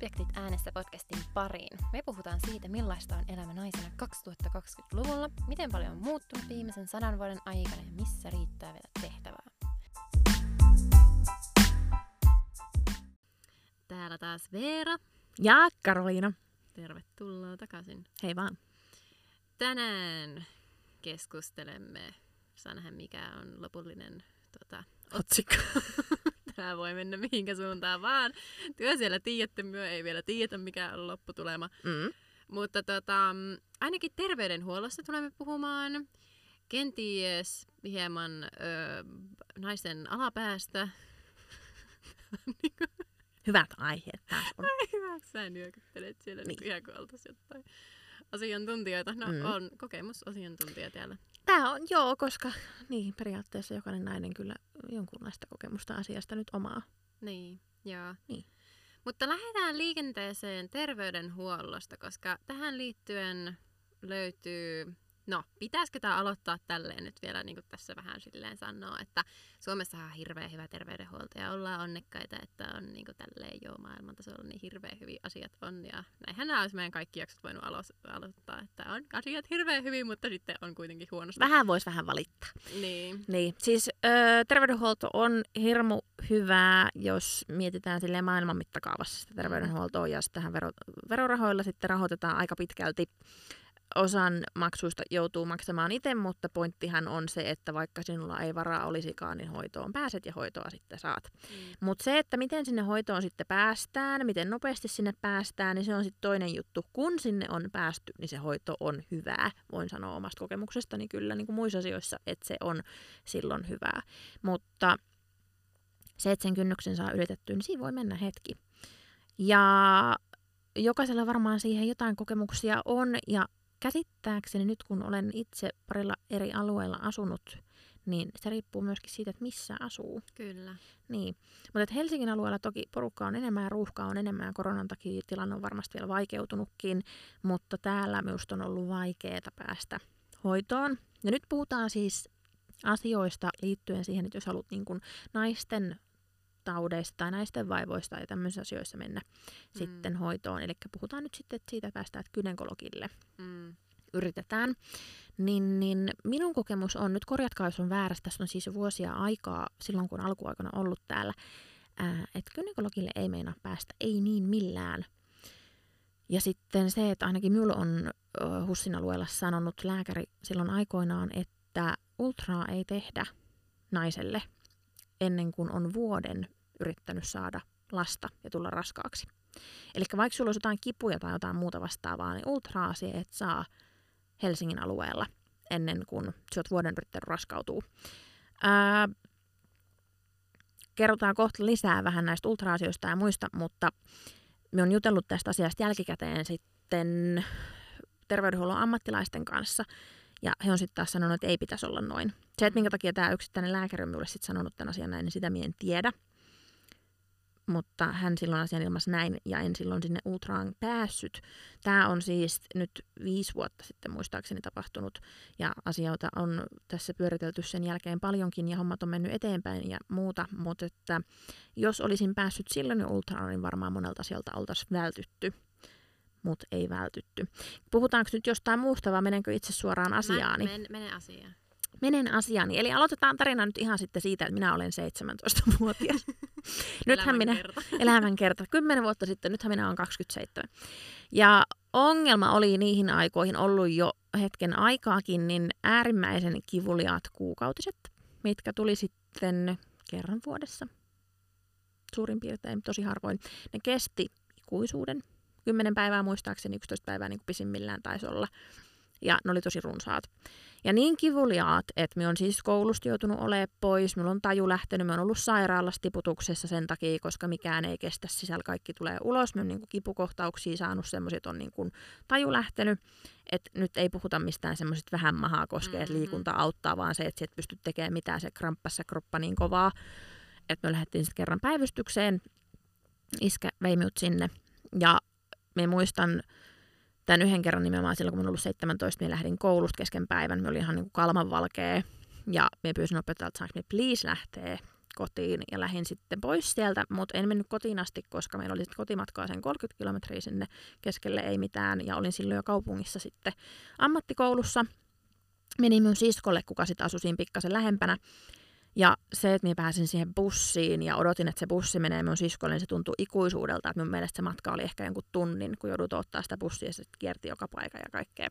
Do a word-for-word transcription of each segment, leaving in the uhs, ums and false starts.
Objektit äänessä podcastin pariin. Me puhutaan siitä, millaista on elämä naisena kaksituhattakaksikymmentäluvulla, miten paljon on muuttunut viimeisen sadan vuoden aikana ja missä riittää vielä tehtävää. Täällä taas Veera. Ja Karoliina. Tervetuloa takaisin. Hei vaan. Tänään keskustelemme, sanohan mikä on lopullinen tota, otsikko. Tää voi mennä mihinkä suuntaan vaan. Työ siellä tiedätte, myö ei vielä tiedetä mikä on lopputulema. Mm. Mutta tota, ainakin terveydenhuollosta tulemme puhumaan. Kenties hieman ö, naisten alapäästä. Hyvät aiheet taas on. Ai hyvä, sä nyökyttelet siellä niin. Ihan kun oltaisiin jotain asiantuntijoita. No mm. on kokemusasiantuntija täällä. Tää on, joo, koska niin, periaatteessa jokainen nainen kyllä jonkunlaista kokemusta asiasta nyt omaa. Niin, joo. Niin. Mutta lähdetään liikenteeseen terveydenhuollosta, koska tähän liittyen löytyy... No, pitäisikö tämä aloittaa tälleen nyt vielä, niin kuin tässä vähän silleen sanoo, että Suomessahan on hirveän hyvä terveydenhuolto ja ollaan onnekkaita, että on niin kuin tälleen joo maailmantasolla niin hirveän hyviä asiat on. Ja näinhän nämä olisi meidän kaikki jaksot voinut alo- aloittaa, että on asiat hirveän hyvin, mutta sitten on kuitenkin huonosti. Vähän voisi vähän valittaa. Niin. Niin. Siis ö, terveydenhuolto on hirmu hyvää, jos mietitään silleen maailman mittakaavassa sitä terveydenhuoltoa ja tähän vero- verorahoilla sitten rahoitetaan aika pitkälti. Osan maksuista joutuu maksamaan itse, mutta pointtihan on se, että vaikka sinulla ei varaa olisikaan, niin hoitoon pääset ja hoitoa sitten saat. Mm. Mutta se, että miten sinne hoitoon sitten päästään, miten nopeasti sinne päästään, niin se on sitten toinen juttu. Kun sinne on päästy, niin se hoito on hyvää. Voin sanoa omasta kokemuksestani kyllä niin kuin muissa asioissa, että se on silloin hyvää. Mutta se, että sen kynnyksen saa ylitettyä, niin siinä voi mennä hetki. Ja jokaisella varmaan siihen jotain kokemuksia on ja käsittääkseni nyt, kun olen itse parilla eri alueilla asunut, niin se riippuu myöskin siitä, että missä asuu. Kyllä. Niin. Mutta Helsingin alueella toki porukka on enemmän ja ruuhkaa on enemmän. Koronan takia tilanne on varmasti vielä vaikeutunutkin, mutta täällä minusta on ollut vaikeaa päästä hoitoon. Ja nyt puhutaan siis asioista liittyen siihen, että jos haluat niin kuin naisten taudeista tai naisten vaivoista ja tämmöisissä asioissa mennä mm. sitten hoitoon. Eli puhutaan nyt sitten että siitä päästään gynekologille. Mm. Yritetään. Niin, niin minun kokemus on, nyt korjatkaa jos on väärässä, tässä on siis vuosia aikaa silloin kun alkuaikana ollut täällä, ää, että gynekologille ei meinaa päästä, ei niin millään. Ja sitten se, että ainakin minulla on ö, Hussin alueella sanonut lääkäri silloin aikoinaan, että ultraa ei tehdä naiselle ennen kuin on vuoden yrittänyt saada lasta ja tulla raskaaksi. Eli vaikka sulla olisi jotain kipuja tai jotain muuta vastaavaa, niin ultraa siihen et saa Helsingin alueella ennen kuin sä oot vuoden yrittänyt raskautua. Ää, kerrotaan kohta lisää vähän näistä ultra-asioista ja muista, mutta me on jutellut tästä asiasta jälkikäteen sitten terveydenhuollon ammattilaisten kanssa. Ja he on sitten taas sanonut, että ei pitäisi olla noin. Se, että minkä takia tämä yksittäinen lääkäri on minulle sitten sanonut tämän asian näin, niin sitä minä en tiedä. Mutta hän silloin asian ilmasi näin, ja en silloin sinne ultraan päässyt. Tämä on siis nyt viisi vuotta sitten muistaakseni tapahtunut, ja asioita on tässä pyöritelty sen jälkeen paljonkin, ja hommat on mennyt eteenpäin ja muuta. Mutta että jos olisin päässyt silloin jo ultraan, niin varmaan monelta sieltä oltaisiin vältytty. Mut ei vältytty. Puhutaanko nyt jostain muusta, vai menenkö itse suoraan asiaani? Mä, men, menen asiaan. Menen asiaani. Eli aloitetaan tarina nyt ihan sitten siitä, että minä olen seitsemäntoistavuotias. Nythän minä, elämän kerta. Kymmenen vuotta sitten, nythän minä olen kaksikymmentäseitsemän. Ja ongelma oli niihin aikoihin ollut jo hetken aikaakin, niin äärimmäisen kivuliaat kuukautiset, mitkä tuli sitten kerran vuodessa. Suurin piirtein, tosi harvoin. Ne kesti ikuisuuden. Kymmenen päivää muistaakseni, yksitoista päivää niin kuin pisimmillään taisi olla. Ja ne oli tosi runsaat. Ja niin kivuliaat, että minä olen siis koulusta joutunut olemaan pois. Minulla on taju lähtenyt. Minä olen ollut sairaalassa tiputuksessa sen takia, koska mikään ei kestä sisällä. Kaikki tulee ulos. Minä olen niin kuin kipukohtauksia saanut. Sellaiset on niin kuin taju lähtenyt. Että nyt ei puhuta mistään semmoiset vähän mahaa koskee. Mm-hmm. Liikunta auttaa vaan se, että et pysty tekemään mitään. Se krampassa kroppa niin kovaa. Että me lähdettiin sitten kerran päivystykseen. Iskä vei minut sinne. Ja me muistan tämän yhden kerran nimenomaan silloin, kun minä olin ollut seitsemäntoista, minä lähdin koulusta kesken päivän. Minä olin ihan niin kuin kalmanvalkea ja minä pyysin opettajalta, että saanko minä please lähteä kotiin ja lähdin sitten pois sieltä, mutta en mennyt kotiin asti, koska meillä oli sitten kotimatkaa sen kolmekymmentä kilometriä sinne keskelle, ei mitään, ja olin silloin jo kaupungissa sitten ammattikoulussa. Menin minun siskolle, kuka sitten asui siinä pikkasen lähempänä, ja se, että minä pääsin siihen bussiin ja odotin, että se bussi menee minun siskolle, niin se tuntui ikuisuudelta, että minun mielestä se matka oli ehkä jonkun tunnin, kun joudut ottaa sitä bussia ja se kierti joka paikka ja kaikkea.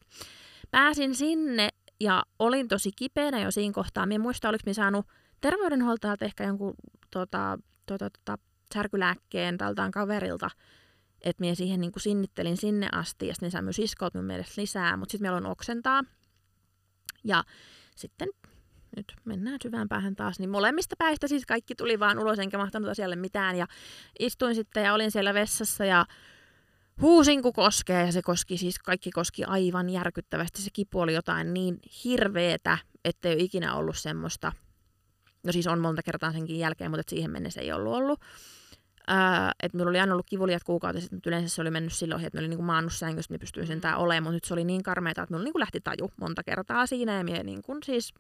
Pääsin sinne ja olin tosi kipeänä jo siinä kohtaa. Minä en muista, oliko minä saanut terveydenhuoltajalta ehkä jonkun tota, tota, tota, särkylääkkeen tältään kaverilta, että minä siihen niin kuin sinnittelin sinne asti ja sitten minä sain myös iskolta minun mielestä lisää, mutta sitten meillä on oksentaa ja sitten nyt mennään syvään päähän taas, niin molemmista päistä siis kaikki tuli vaan ulos, enkä mahtanut asialle mitään ja istuin sitten ja olin siellä vessassa ja huusin kun koskee ja se koski siis, kaikki koski aivan järkyttävästi, se kipu oli jotain niin hirveetä, ettei ole ikinä ollut semmoista. No siis on monta kertaa senkin jälkeen, mutta siihen mennessä ei ollut ollut. Öö, että minulla oli aina ollut kivuliat kuukautta, mutta yleensä se oli mennyt silloin, että minä olin niinku maannut sängystä, minä pystyin sentään olemaan, mutta nyt se oli niin karmeeta, että minulla niinku lähti taju monta kertaa siinä ja minä niinku siis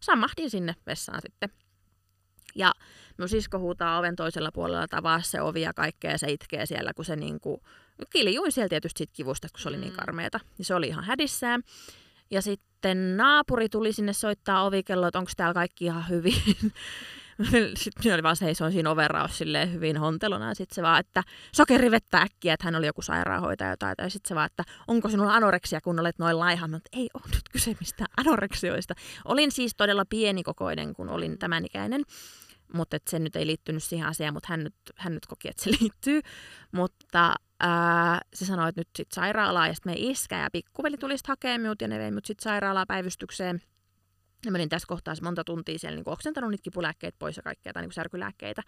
samahdin sinne vessaan sitten. Ja minun sisko huutaa oven toisella puolella, että avaa se ovi ja kaikkea, se itkee siellä, kun se niinku kiljuin siellä tietysti siitä kivusta, kun se oli niin karmeeta. Ja se oli ihan hädissään. Ja sitten naapuri tuli sinne soittaa ovikelloa, että onko täällä kaikki ihan hyvin. Sitten minä olin vaan seisoin siinä ovenraossa silleen hyvin hontelona. Sitten se vaan, että sokerivettä äkkiä, että hän oli joku sairaanhoitaja jotain. Tai sitten se vaan, että onko sinulla anoreksia, kun olet noin laiha. Mutta ei ole nyt kyse mistään anoreksioista. Olin siis todella pienikokoinen, kun olin tämän ikäinen. Mutta se nyt ei liittynyt siihen asiaan, mutta hän nyt, hän nyt koki, että se liittyy. Mutta Ää, se sanoi, että nyt sitten sairaalaa ja sitten meidän iskä ja pikkuveli tuli sitten hakemaan minut ja ne vei minut sitten sairaalaa päivystykseen. Ja menin tässä kohtaa monta tuntia siellä niinku oksentanut niitä kipulääkkeitä pois ja kaikkea tai niinku särkylääkkeitä.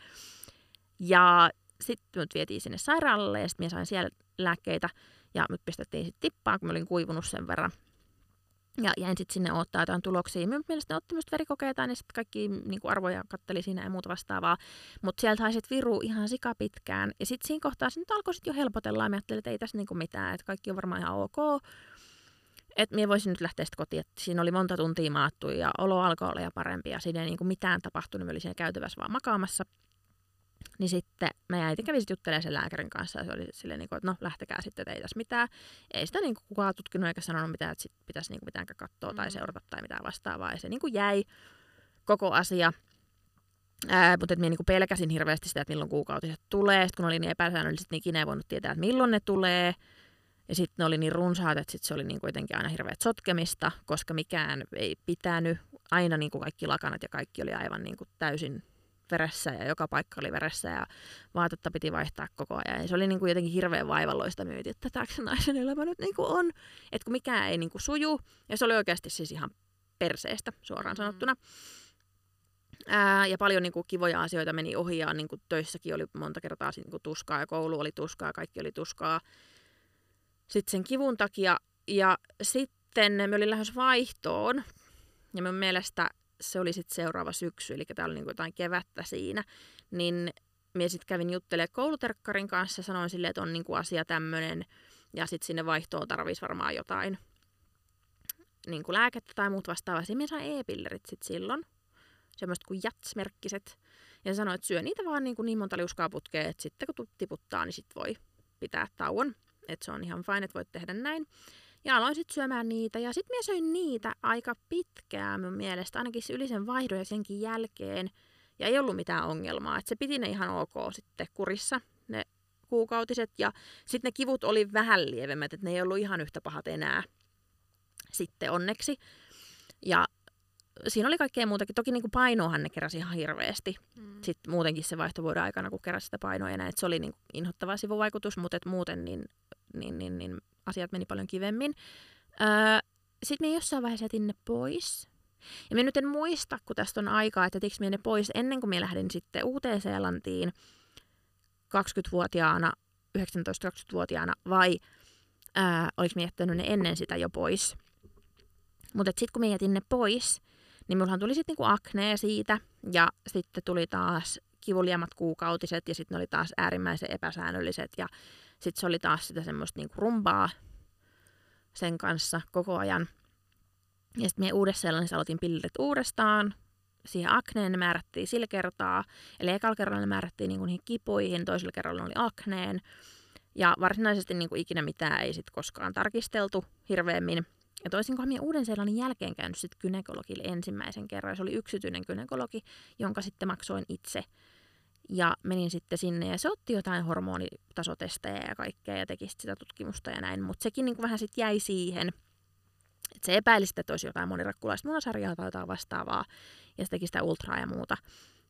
Ja sitten minut vietiin sinne sairaalalle ja sitten minä sain siellä lääkkeitä ja minut pistettiin sitten tippaan, kun minä olin kuivunut sen verran. Ja jäin sitten sinne odottaa jotain tuloksia. Minun mielestä ne otti myös verikokeita ja sitten kaikki niinku arvoja katteli siinä ja muuta vastaavaa. Mutta sieltä sai sitten viru ihan sikapitkään. Ja sitten siinä kohtaa se nyt alkoi sitten jo helpotella. Mä ajattelin, että ei tässä niinku mitään, että kaikki on varmaan ihan ok. Että minä voisin nyt lähteä sitten kotiin. Et siinä oli monta tuntia maattu ja olo alkoi olla ja parempi. Ja siinä ei niinku mitään tapahtunut. Mä olin siinä käytävässä vaan makaamassa. Niin sitten meidän äiti kävi sitten juttelemaan sen lääkärin kanssa ja se oli silleen, niin kuin, että no lähtekää sitten, että ei tässä mitään. Ei sitä niin kuin kukaan tutkinut eikä sanonut mitään, että sit pitäisi niin kuin mitään katsoa tai seurata tai mitään vastaavaa. Ja se niin kuin jäi koko asia. Ää, mutta minä niin kuin pelkäsin hirveästi sitä, että milloin kuukautiset tulee. Sitten kun oli niin epäsäännölliset, niin ikinä ei voinut tietää, että milloin ne tulee. Ja sitten ne oli niin runsaat, että sit se oli niin kuin jotenkin aina hirveät sotkemista, koska mikään ei pitänyt. Aina niin kuin kaikki lakanat ja kaikki oli aivan niin kuin täysin veressä ja joka paikka oli veressä ja vaatetta piti vaihtaa koko ajan. Ja se oli niin kuin jotenkin hirveän vaivalloista myytiä, että tämäkö se naisen elämä nyt niin kuin on. Että kun mikään ei niin kuin suju. Ja se oli oikeasti siis ihan perseestä suoraan sanottuna. Ää, ja paljon niin kuin kivoja asioita meni ohi ja niin kuin töissäkin oli monta kertaa niin kuin tuskaa ja koulu oli tuskaa, kaikki oli tuskaa. Sitten sen kivun takia ja sitten me olin lähes vaihtoon ja mun mielestä se oli sitten seuraava syksy, eli täällä oli niinku jotain kevättä siinä, niin minä sitten kävin juttelemaan kouluterkkarin kanssa ja sanoin silleen, että on niinku asia tämmöinen ja sitten sinne vaihtoon tarvitsisi varmaan jotain niinku lääkettä tai muut vastaavaa. Minä sain e-pillerit sitten silloin, semmoiset kuin jatsmerkkiset, ja sanoin, että syö niitä vaan niinku niin monta liuskaa putkea, että sitten kun tiputtaa, niin sitten voi pitää tauon, että se on ihan fine, että voit tehdä näin. Ja aloin sitten syömään niitä ja sitten minä söin niitä aika pitkään mun mielestä, ainakin yli sen vaihdon ja senkin jälkeen. Ja ei ollut mitään ongelmaa, että se piti ne ihan ok sitten kurissa, ne kuukautiset. Ja sitten ne kivut oli vähän lievemmät, että ne ei ollut ihan yhtä pahat enää sitten onneksi. Ja siinä oli kaikkea muutakin. Toki niin kuin painoahan ne keräsi ihan hirveästi. Mm. Sitten muutenkin se vaihtovuoden aikana, kun keräsi sitä painoa enää, että se oli niin kuin inhottava sivuvaikutus, mutta et muuten niin, niin, niin, niin asiat meni paljon kivemmin. Öö, Sitten minä jossain vaiheessa jätin ne pois. Ja minä nyt en muista, kun tästä on aikaa, että jätinkö minä ne pois ennen kuin minä lähdin sitten Uuteen-Seelantiin kaksikymmentävuotiaana, yhdeksäntoista kaksikymmentävuotiaana, vai öö, oliko minä jättänyt ne ennen sitä jo pois. Mutta sitten kun minä jätin ne pois, niin minullahan tuli sitten niinku aknea siitä, ja sitten tuli taas kivuliamat kuukautiset, ja sitten ne oli taas äärimmäisen epäsäännölliset, ja sitten se oli taas sitä semmoista niinku rumbaa sen kanssa koko ajan. Ja sitten minä Uudessa-Seelannissa aloitin pillerit uudestaan. siihen akneen ne määrättiin sillä kertaa. Eli ekalla kerralla ne määrättiin niin kuin niihin kipuihin, toisella kerralla oli akneen. Ja varsinaisesti niin kuin ikinä mitään ei sit koskaan tarkisteltu hirveämmin. Ja toisinkohan minä Uuden-Seelannin jälkeen käynyt sit gynekologille ensimmäisen kerran. Se oli yksityinen gynekologi, jonka sitten maksoin itse. Ja menin sitten sinne ja se otti jotain hormonitasotestejä ja kaikkea ja teki sitä tutkimusta ja näin. Mutta sekin niin kuin vähän sitten jäi siihen, että se epäili sitä, että olisi jotain monirakkulaista munasarjaa tai jotain vastaavaa. Ja se teki sitä ultraa ja muuta.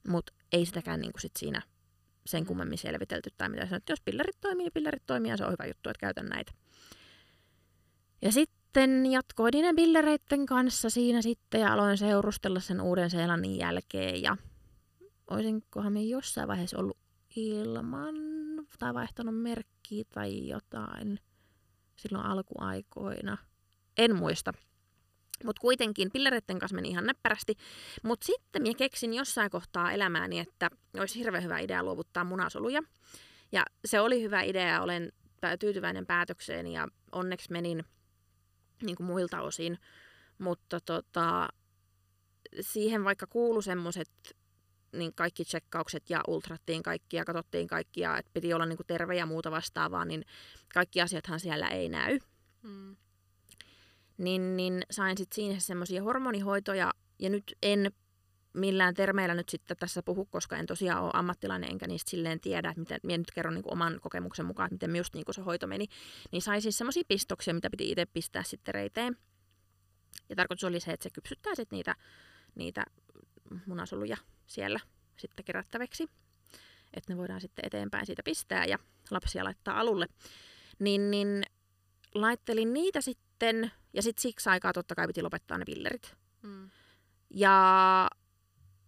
Mutta ei sitäkään niin kuin sit siinä sen kummemmin selvitelty tai mitä sanoa, että jos pillerit toimii, niin pillerit toimii ja se on hyvä juttu, että käytän näitä. Ja sitten jatkoin niiden pillereiden kanssa siinä sitten ja aloin seurustella sen Uuden-Seelannin jälkeen ja olisinkohan me jossain vaiheessa ollut ilman tai vaihtanut merkkiä tai jotain silloin alkuaikoina. En muista. Mutta kuitenkin pillereiden kanssa meni ihan näppärästi. Mutta sitten minä keksin jossain kohtaa elämääni, että olisi hirveän hyvä idea luovuttaa munasoluja. Ja se oli hyvä idea ja olen tyytyväinen päätökseeni ja onneksi menin niin kuin muilta osin. Mutta tota, siihen vaikka kuului semmoiset niin kaikki tsekkaukset ja ultrattiin kaikkia, katsottiin kaikkia, että piti olla niin kuin terve ja muuta vastaavaa, niin kaikki asiathan siellä ei näy. Mm. Niin, niin sain sitten siinä semmoisia hormonihoitoja, ja nyt en millään termeillä nyt sitten tässä puhu, koska en tosiaan ole ammattilainen, enkä niistä silleen tiedä, että miten, minä nyt kerron niin kuin oman kokemuksen mukaan, että miten just niin kuin se hoito meni, niin sain siis semmoisia pistoksia, mitä piti itse pistää sitten reiteen. Ja tarkoitus oli se, että se kypsyttää sitten niitä, niitä munasoluja siellä sitten kerättäväksi, että ne voidaan sitten eteenpäin siitä pistää ja lapsia laittaa alulle. Niin, niin laittelin niitä sitten. Ja sitten siksi aikaa totta kai piti lopettaa ne pillerit. Mm. Ja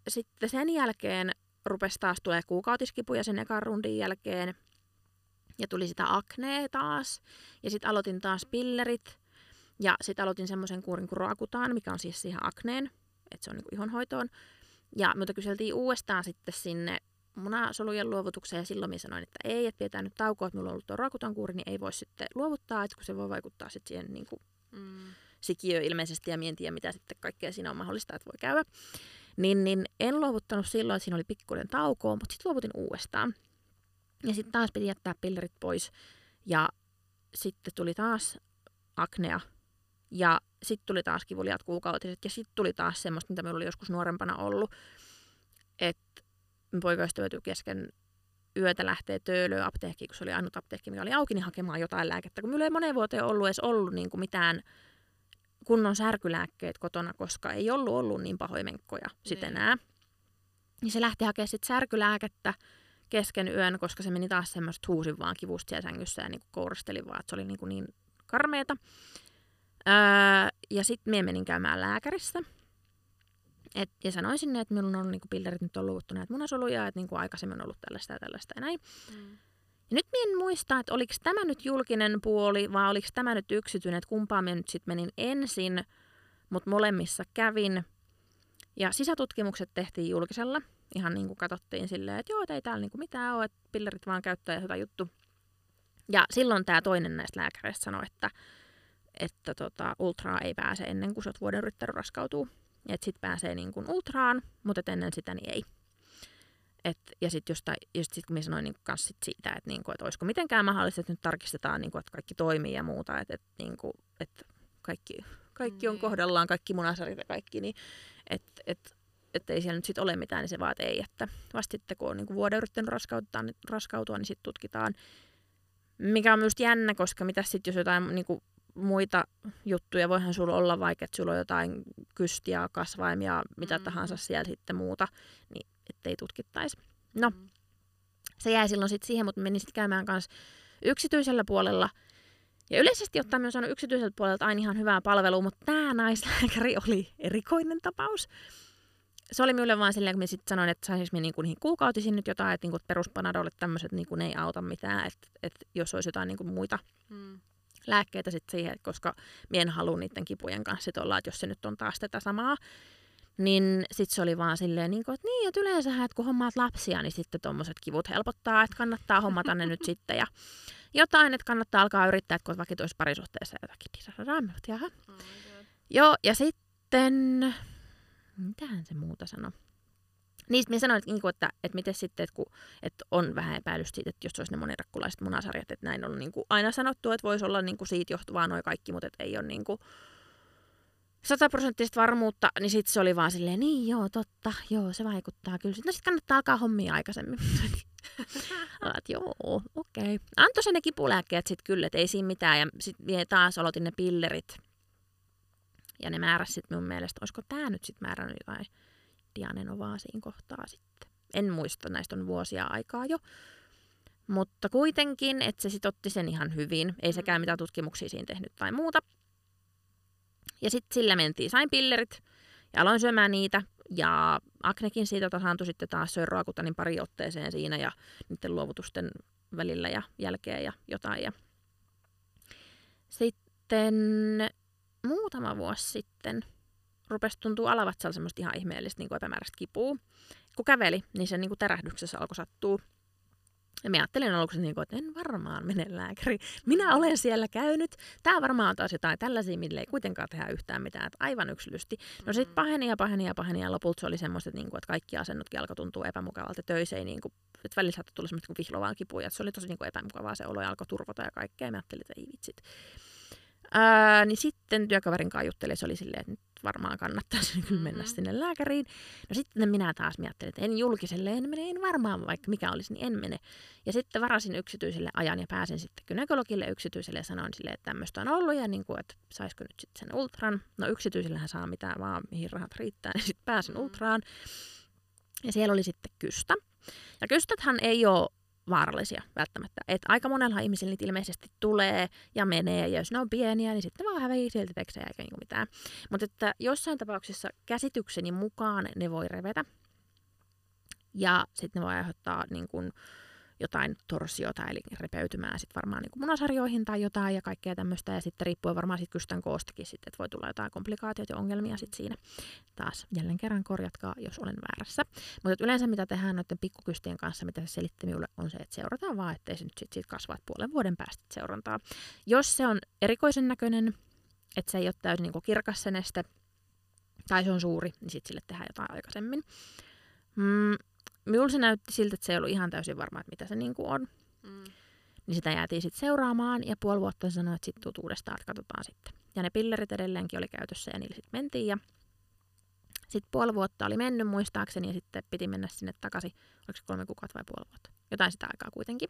sitten sen jälkeen rupesi taas tulee kuukautiskipuja sen ekan rundin jälkeen. Ja tuli sitä aknea taas. Ja sitten aloitin taas pillerit. Ja sitten aloitin semmoisen kuurin kuin roakutaan, mikä on siis siihen akneen. Että se on niinku ihonhoitoon. Ja minulta kyseltiin uudestaan sitten sinne munasolujen luovutukseen. Ja silloin minä sanoin, että ei, että pidetään nyt taukoa, että minulla on ollut tuo roakutankuuri, niin ei voi sitten luovuttaa, että kun se voi vaikuttaa sitten siihen niin kuin mm. sikiöön ilmeisesti ja en tiedä, mitä sitten kaikkea siinä on mahdollista, että voi käydä. Niin, niin en luovuttanut silloin, siinä oli pikkuinen taukoa, mutta sitten luovutin uudestaan. Ja sitten taas piti jättää pillerit pois ja sitten tuli taas aknea ja sitten tuli taas kivuliaat kuukautiset ja sitten tuli taas semmoista, mitä minulla oli joskus nuorempana ollut, että poikaystävä tuli kesken yötä lähtee töölöön apteekkiin, kun se oli ainut apteekki, mikä oli auki, niin hakemaan jotain lääkettä. Kun minulla ei moneen vuoteen ollut edes ollut niin kuin mitään kunnon särkylääkkeet kotona, koska ei ollut ollut niin pahoja menkkoja sitten enää. Niin se lähti hakemaan sitten särkylääkettä kesken yön, koska se meni taas semmoista huusin vaan kivusta siellä sängyssä ja niin kuin kourastelin vaan, että se oli niin, kuin niin karmeeta. Öö, ja sitten minä menin käymään lääkärissä. Et, ja sanoin sinne, että minulla on ollut niinku pillerit, nyt on luovuttu näitä munasoluja, että niinku aikaisemmin on ollut tällaista ja tällaista ja näin. Mm. Ja nyt minä en muista, että oliko tämä nyt julkinen puoli vai oliko tämä nyt yksityinen, että kumpaan minä nyt sitten menin ensin, mutta molemmissa kävin. Ja sisätutkimukset tehtiin julkisella. Ihan niin kuin katsottiin silleen, että joo, ei täällä niinku mitään ole, että pillerit vaan käyttää ja hyvä juttu. Ja silloin tämä toinen näistä lääkäreistä sanoi, että, että tota, ultraa ei pääse ennen kuin sä oot vuoden yrittänyt raskautua. Että sit pääsee niin kuin ultraan, mutta ennen sitä niin ei. Et, ja sit just, just sit kun minä sanoin niin kuin kans sit siitä, että niin kuin, et olisiko mitenkään mahdollista, että nyt tarkistetaan, niin kuin, että kaikki toimii ja muuta. Että et, niin kuin, et kaikki, kaikki on kohdallaan, kaikki munasarit ja kaikki, niin että et, et ei siellä nyt sit ole mitään, niin se vaan, et ei. Että vasta sitten kun on niin kuin vuoden yrittänyt niin raskautua, niin sit tutkitaan. Mikä on myös jännä, koska mitä sit jos jotain niin kuin muita juttuja. Voihan sulla olla vaikka, että sulla on jotain kystiä, kasvaimia, mitä mm. tahansa siellä sitten muuta, niin ettei tutkittaisi. No, mm. se jäi silloin sitten siihen, mutta menin sitten käymään kanssa yksityisellä puolella. Ja yleisesti ottaen minä olen saanut yksityiseltä puolelta aina ihan hyvää palvelua, mutta tämä naislääkäri oli erikoinen tapaus. Se oli minulle vaan silleen, kun minä sitten sanoin, että saisinko minä niinku niihin kuukautisiin nyt jotain, että niinku peruspanadolle tämmöiset niinku ne ei auta mitään, että et jos olisi jotain niinku muita mm. lääkkeitä sitten siihen, koska minä en halua niiden kipujen kanssa sit olla, että jos se nyt on taas tätä samaa, niin sitten se oli vaan silleen, niin kuin, että niin, että yleensähän, että kun hommaat lapsia, niin sitten tuommoiset kivut helpottaa, että kannattaa hommata ne nyt sitten ja jotain, että kannattaa alkaa yrittää, että kun vaikka toisessa parisuhteessa jotakin. Jaha. Mm, joo, ja sitten Mitähän se muuta sanoi? Niin minä sanoin, että, että, että miten sitten, että, kun, että on vähän epäilystä siitä, että jos olisi ne monirakkulaiset munasarjat, että näin on niin kuin aina sanottu, että voisi olla niin kuin siitä johtuvaa noin kaikki, mutta että ei ole niin kuin sataprosenttista varmuutta, niin sitten se oli vaan silleen, niin joo, totta, joo, se vaikuttaa kyllä. No sitten kannattaa alkaa hommia aikaisemmin. Alat, joo, okei. Okay. Antoi se ne kipulääkkeet sitten kyllä, että ei siinä mitään. Ja sitten minä taas aloitin ne pillerit. Ja ne määräsi sitten mun mielestä, olisiko tämä nyt sitten määrännyt jotain Diane Novaa siinä kohtaa sitten. En muista, näistä on vuosia aikaa jo. Mutta kuitenkin, että se sitten otti sen ihan hyvin. Ei sekään mitään tutkimuksia siinä tehnyt tai muuta. Ja sitten sillä mentiin, sain pillerit ja aloin syömään niitä. Ja aknekin siitä tasaantui sitten taas, söin roakutanin pari otteeseen siinä ja niiden luovutusten välillä ja jälkeen ja jotain. Ja sitten muutama vuosi sitten rupesi tuntua alavatsalla semmoista ihan ihmeellistä niin epämääräistä kipua. Kun käveli, niin se niin tärähdyksessä alkoi sattua. Ja minä ajattelin aluksi, että en varmaan mene lääkäriin. Minä olen siellä käynyt. Tämä varmaan on taas jotain tällaisia, mille ei kuitenkaan tehdä yhtään mitään. Että aivan yksilösti. No sitten paheni ja paheni ja paheni. Ja lopulta se oli semmoista, että kaikki asennotkin alkoi tuntua epämukavalta. Töissä ei, että välillä saattoi tulla semmoista vihlovaa kipuja. Se oli tosi epämukavaa se olo ja alkoi turvota ja kaikkea. Mä ajattelin, että ei vitsit. Ää, niin sitten työkaverin kanssa juttelin, se oli silleen, että nyt varmaan kannattaisi kyllä mennä mm-hmm. sinne lääkäriin. No sitten minä taas ajattelin, että en julkiselle, en mene, en varmaan, vaikka mikä olisi, niin en mene. Ja sitten varasin yksityiselle ajan ja pääsin sitten gynekologille yksityiselle ja sanoin silleen, että tämmöistä on ollut ja niin kuin, että saisiko nyt sitten sen ultran. No yksityisellähän saa mitään vaan, mihin rahat riittää, niin sitten pääsin ultraan. Ja siellä oli sitten kystä. Ja kystäthän ei ole vaarallisia välttämättä. Et aika monella ihmisillä niitä ilmeisesti tulee ja menee, ja jos ne on pieniä, niin sitten vaan häveii sieltä peksejä eikä niinku mitään. Mutta että jossain tapauksessa käsitykseni mukaan ne voi revetä, ja sitten ne voi aiheuttaa niin kun jotain torsiota, eli repeytymää sitten varmaan niin kun munasarjoihin tai jotain ja kaikkea tämmöistä, ja sitten riippuen varmaan sitten kystän koostakin, sit, että voi tulla jotain komplikaatioita ja ongelmia sitten siinä. Taas jälleen kerran korjatkaa, jos olen väärässä. Mutta yleensä mitä tehdään noiden pikkukystien kanssa, mitä se selitti minulle, on se, että seurataan vaan, ettei se nyt sit siitä kasvaa, puolen vuoden päästä seurantaa. Jos se on erikoisen näköinen, että se ei ole täysin niin kun kirkas se neste, tai se on suuri, niin sitten sille tehdään jotain aikaisemmin. Mm. Minulla se näytti siltä, että se ei ollut ihan täysin varma, että mitä se niin kuin on. Mm. Niin sitä jäätiin sitten seuraamaan ja puoli vuotta sanoin, että sitten tuut uudestaan, että katsotaan sitten. Ja ne pillerit edelleenkin oli käytössä ja niillä sitten mentiin. Ja sitten puoli vuotta oli mennyt muistaakseni ja sitten piti mennä sinne takaisin. Oliko se kolme kuukautta vai puoli vuotta? Jotain sitä aikaa kuitenkin.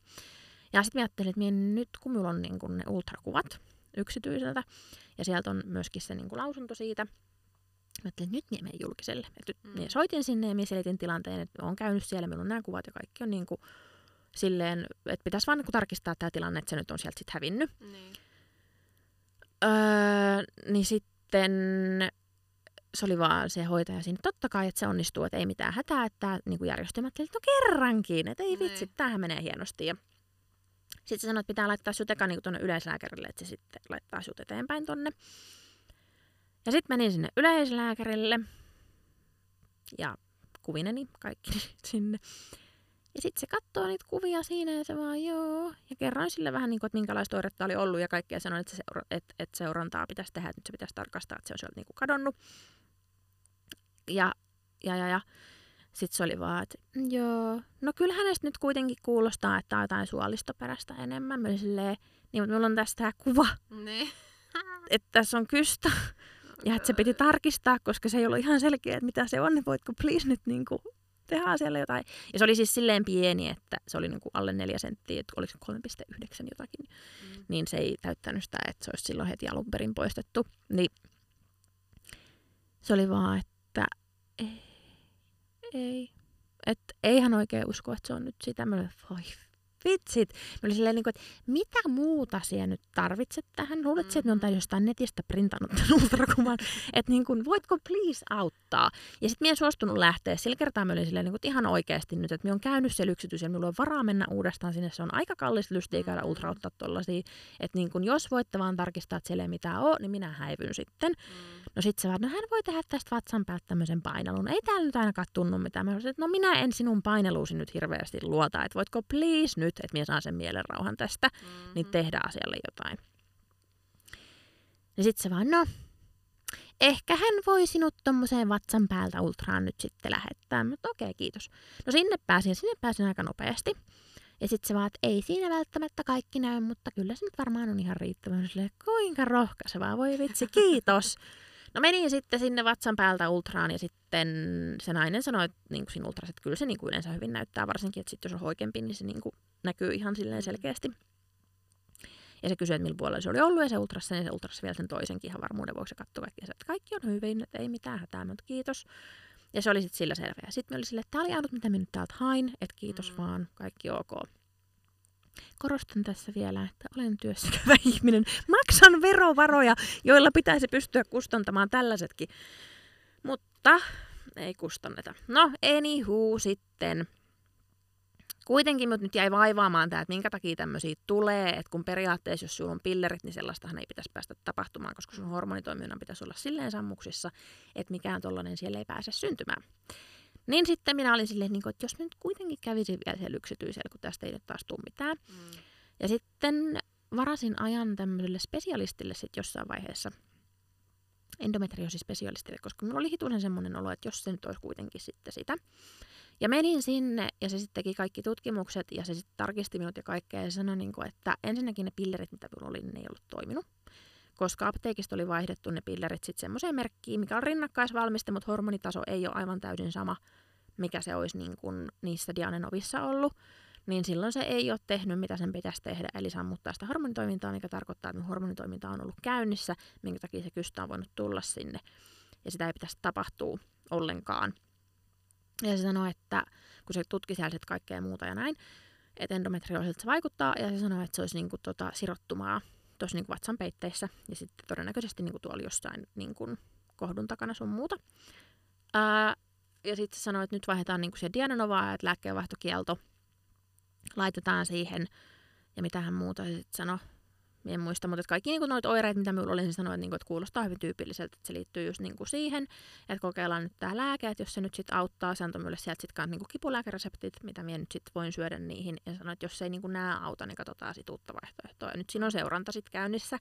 Ja sitten ajattelin, että mien nyt kun minulla on niin kuin ne ultrakuvat yksityiseltä ja sieltä on myöskin se niin kuin lausunto siitä. Mä ajattelin, että nyt minä menen julkiselle. Nyt minä soitin sinne ja minä selitin tilanteen, että olen käynyt siellä, meillä on nämä kuvat ja kaikki on niin kuin silleen, että pitäisi vaan niin tarkistaa tämä tilanne, että se nyt on sieltä sitten hävinnyt. Niin. Öö, niin sitten se oli vaan se hoitaja siinä, totta kai, että se onnistuu, että ei mitään hätää, että niin järjestelmä ajattelin, että no kerrankin, että ei vitsi, niin. Tämähän menee hienosti. Ja sitten se sanoi, että pitää laittaa sut eka niin tuonne yleislääkärille, että se sitten laittaa sut eteenpäin tonne. Ja sitten menin sinne yleislääkärille ja kuvineni kaikki sinne. Ja sitten se katsoo niitä kuvia siinä ja se vaan joo. Ja kerroin sille vähän niin kuin, että minkälaista oiretta oli ollut ja kaikkea. Sanoin, että, se seura- että, että seurantaa pitäisi tehdä, että nyt se pitäisi tarkastaa, että se on sieltä niin kuin kadonnut. Ja, ja, ja, ja. Sitten se oli vaan, että joo. No kyllä hänestä nyt kuitenkin kuulostaa, että on jotain suolistoperäistä enemmän. Mä olin silleen, niin mutta mulla on tässä tämä kuva. Ne. Että tässä on kystä. Ja että se piti tarkistaa, koska se ei ollut ihan selkeä, että mitä se on. Voitko please nyt niin kuin tehdä siellä jotain. Ja se oli siis silleen pieni, että se oli niin kuin alle neljä senttiä, että oliko se kolme pilkku yhdeksän jotakin. Mm. Niin se ei täyttänyt sitä, että se olisi silloin heti alun perin poistettu. Niin se oli vaan, että ei, ei. Että eihän oikein usko, että se on nyt sitä. Mä olin, voi vitsit. Mä olin silleen, että mitä muuta siellä nyt tarvitset tähän? Luuletko, että ne on täällä jostain netistä printannut tämän ultrakuvan? Että niin kuin, voitko please auttaa? Ja sitten mä en suostunut lähteä. Sillä kertaa mä olin silleen, että ihan oikeasti nyt, että mä oon käynyt siellä yksityisellä. Mulla on varaa mennä uudestaan sinne. Se on aika kallista lystiä käydä ultrauttaa tollasia. Että niin kuin, jos voitte vaan tarkistaa, että siellä ei mitään ole, niin minä häivyn sitten. No sit se vaan, no hän voi tehdä tästä vatsan päältä tämmöisen painelun. Ei täällä nyt ainakaan tunnu mitään. Mä sanoin, että no minä en sinun paineluusi nyt hirveästi luota. Että voitko please nyt, että minä saan sen mielen rauhan tästä, mm-hmm. niin tehdään asialle jotain. Ja sit se vaan, no ehkä hän voi sinut tommoseen vatsan päältä ultraan nyt sitten lähettää. Mutta okei, kiitos. No sinne pääsin, sinne pääsin aika nopeasti. Ja sit se vaan, että ei siinä välttämättä kaikki näy, mutta kyllä se nyt varmaan on ihan riittävän. Silleen, kuinka rohkaisevaa, voi vitsi, kiitos. No menin sitten sinne vatsan päältä ultraan ja sitten se nainen sanoi, että niin kuin siinä ultras, että kyllä se niin kuin yleensä hyvin näyttää, varsinkin, että sit jos on hoikempi, niin se niin kuin näkyy ihan silleen selkeästi. Ja se kysyi, että millä puolella se oli ollut, ja se ultrassa, niin se ultrassa vielä sen toisenkin ihan varmuuden vuoksi katsoi kaikki. Ja se, että kaikki on hyvin, että ei mitään hätää, mutta kiitos. Ja se oli sitten sillä selvä. Ja sitten me oli silleen, että tämä oli ainut, mitä minä nyt täältä hain, että kiitos mm. vaan, kaikki ok. Korostan tässä vielä, että olen työssäkävä ihminen. Maksan verovaroja, joilla pitäisi pystyä kustantamaan tällaisetkin. Mutta ei kustanneta. No, anywho sitten. Kuitenkin mut nyt jäi vaivaamaan tämä, että minkä takia tämmöisiä tulee, että kun periaatteessa jos sulla on pillerit, niin sellaistahan ei pitäisi päästä tapahtumaan, koska sun hormonitoiminnan pitäisi olla silleen sammuksissa, että mikään tollainen siellä ei pääse syntymään. Niin sitten minä olin silleen, että jos mä nyt kuitenkin kävisin vielä siellä yksityisellä, kun tästä ei nyt taas tule mitään. Mm. Ja sitten varasin ajan tämmöiselle spesialistille sitten jossain vaiheessa, endometrioosispesialistille, koska minulla oli hituisen semmoinen olo, että jos se nyt olisi kuitenkin sitten sitä. Ja menin sinne ja se sitten teki kaikki tutkimukset ja se sitten tarkisti minut ja kaikkea ja sanoi, että ensinnäkin ne pillerit, mitä minulla oli, ne ei ollut toiminut. Koska apteekista oli vaihdettu ne pillerit sitten semmoiseen merkkiin, mikä on rinnakkaisvalmiste, mutta hormonitaso ei ole aivan täysin sama, mikä se olisi niin kuin niissä Diane Novissa ollut. Niin silloin se ei ole tehnyt, mitä sen pitäisi tehdä, eli sammuttaa sitä hormonitoimintaa, mikä tarkoittaa, että hormonitoiminta on ollut käynnissä, minkä takia se kystä on voinut tulla sinne. Ja sitä ei pitäisi tapahtua ollenkaan. Ja se sanoi, että kun se tutki siellä sitten kaikkea muuta ja näin, että endometrioosilta se vaikuttaa, ja se sanoi, että se olisi niinku tota sirottumaa tuossa niinku vatsan peitteissä, ja sitten todennäköisesti niinku tuolla jossain niinku kohdun takana sun muuta. Ää, ja sitten se sanoi, että nyt vaihdetaan niinku siellä Diane Novaa, että lääkkeenvaihtokielto laitetaan siihen, ja mitähän muuta se sitten sanoi. En muista, mutta kaikki niinku noita oireita, mitä minulla oli, niin sanoi, että, niinku, että kuulostaa hyvin tyypilliseltä, että se liittyy just niinku siihen, että kokeillaan nyt tämä lääke, että jos se nyt sitten auttaa, se antoi minulle sieltä sitten niinku kipulääkereseptit, mitä minä nyt sitten voin syödä niihin, ja sanoi, että jos se ei niinku nää auta, niin katsotaan sitten uutta vaihtoehtoa. Ja nyt siinä on seuranta sitten käynnissä.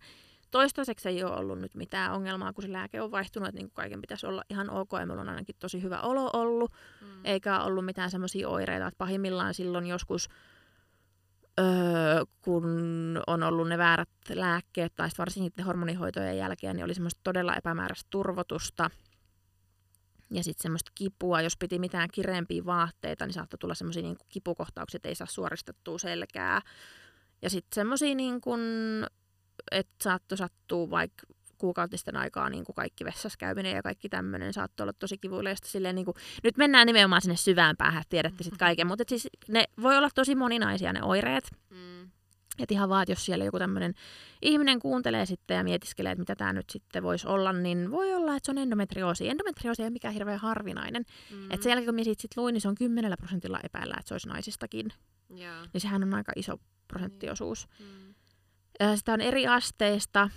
Toistaiseksi ei ole ollut nyt mitään ongelmaa, kun se lääke on vaihtunut, että niinku kaiken pitäisi olla ihan ok, ja minulla on ainakin tosi hyvä olo ollut, mm. eikä ollut mitään semmoisia oireita, että pahimmillaan silloin joskus Öö, kun on ollut ne väärät lääkkeet tai varsinkin hormonihoitojen jälkeen, niin oli semmoista todella epämääräistä turvotusta ja sitten semmoista kipua. Jos piti mitään kireempiä vaatteita, niin saattoi tulla semmoisia niin kuin kipukohtauksia, että ei saa suoristettua selkää. Ja sitten semmoisia, niin kuin, että saattoi sattua vaikka kuukautisten aikaa niin kuin kaikki vessassa käyminen ja kaikki tämmöinen saattoi olla tosi kivuliasta. Silleen, niin kuin, nyt mennään nimenomaan sinne syvään päähän, tiedätte sitten kaiken, mutta siis ne voi olla tosi moninaisia ne oireet. Mm. Et ihan vaan, että jos siellä joku tämmöinen ihminen kuuntelee sitten ja mietiskelee, että mitä tämä nyt sitten voisi olla, niin voi olla, että se on endometrioosi. Endometrioosi ei ole mikään hirveän harvinainen. Mm. Et sen jälkeen, kun minä siitä sit luin, niin se on kymmenellä prosentilla epäillä, että se olisi naisistakin. Yeah. Niin sehän on aika iso prosenttiosuus. Mm. Sitä on eri asteista.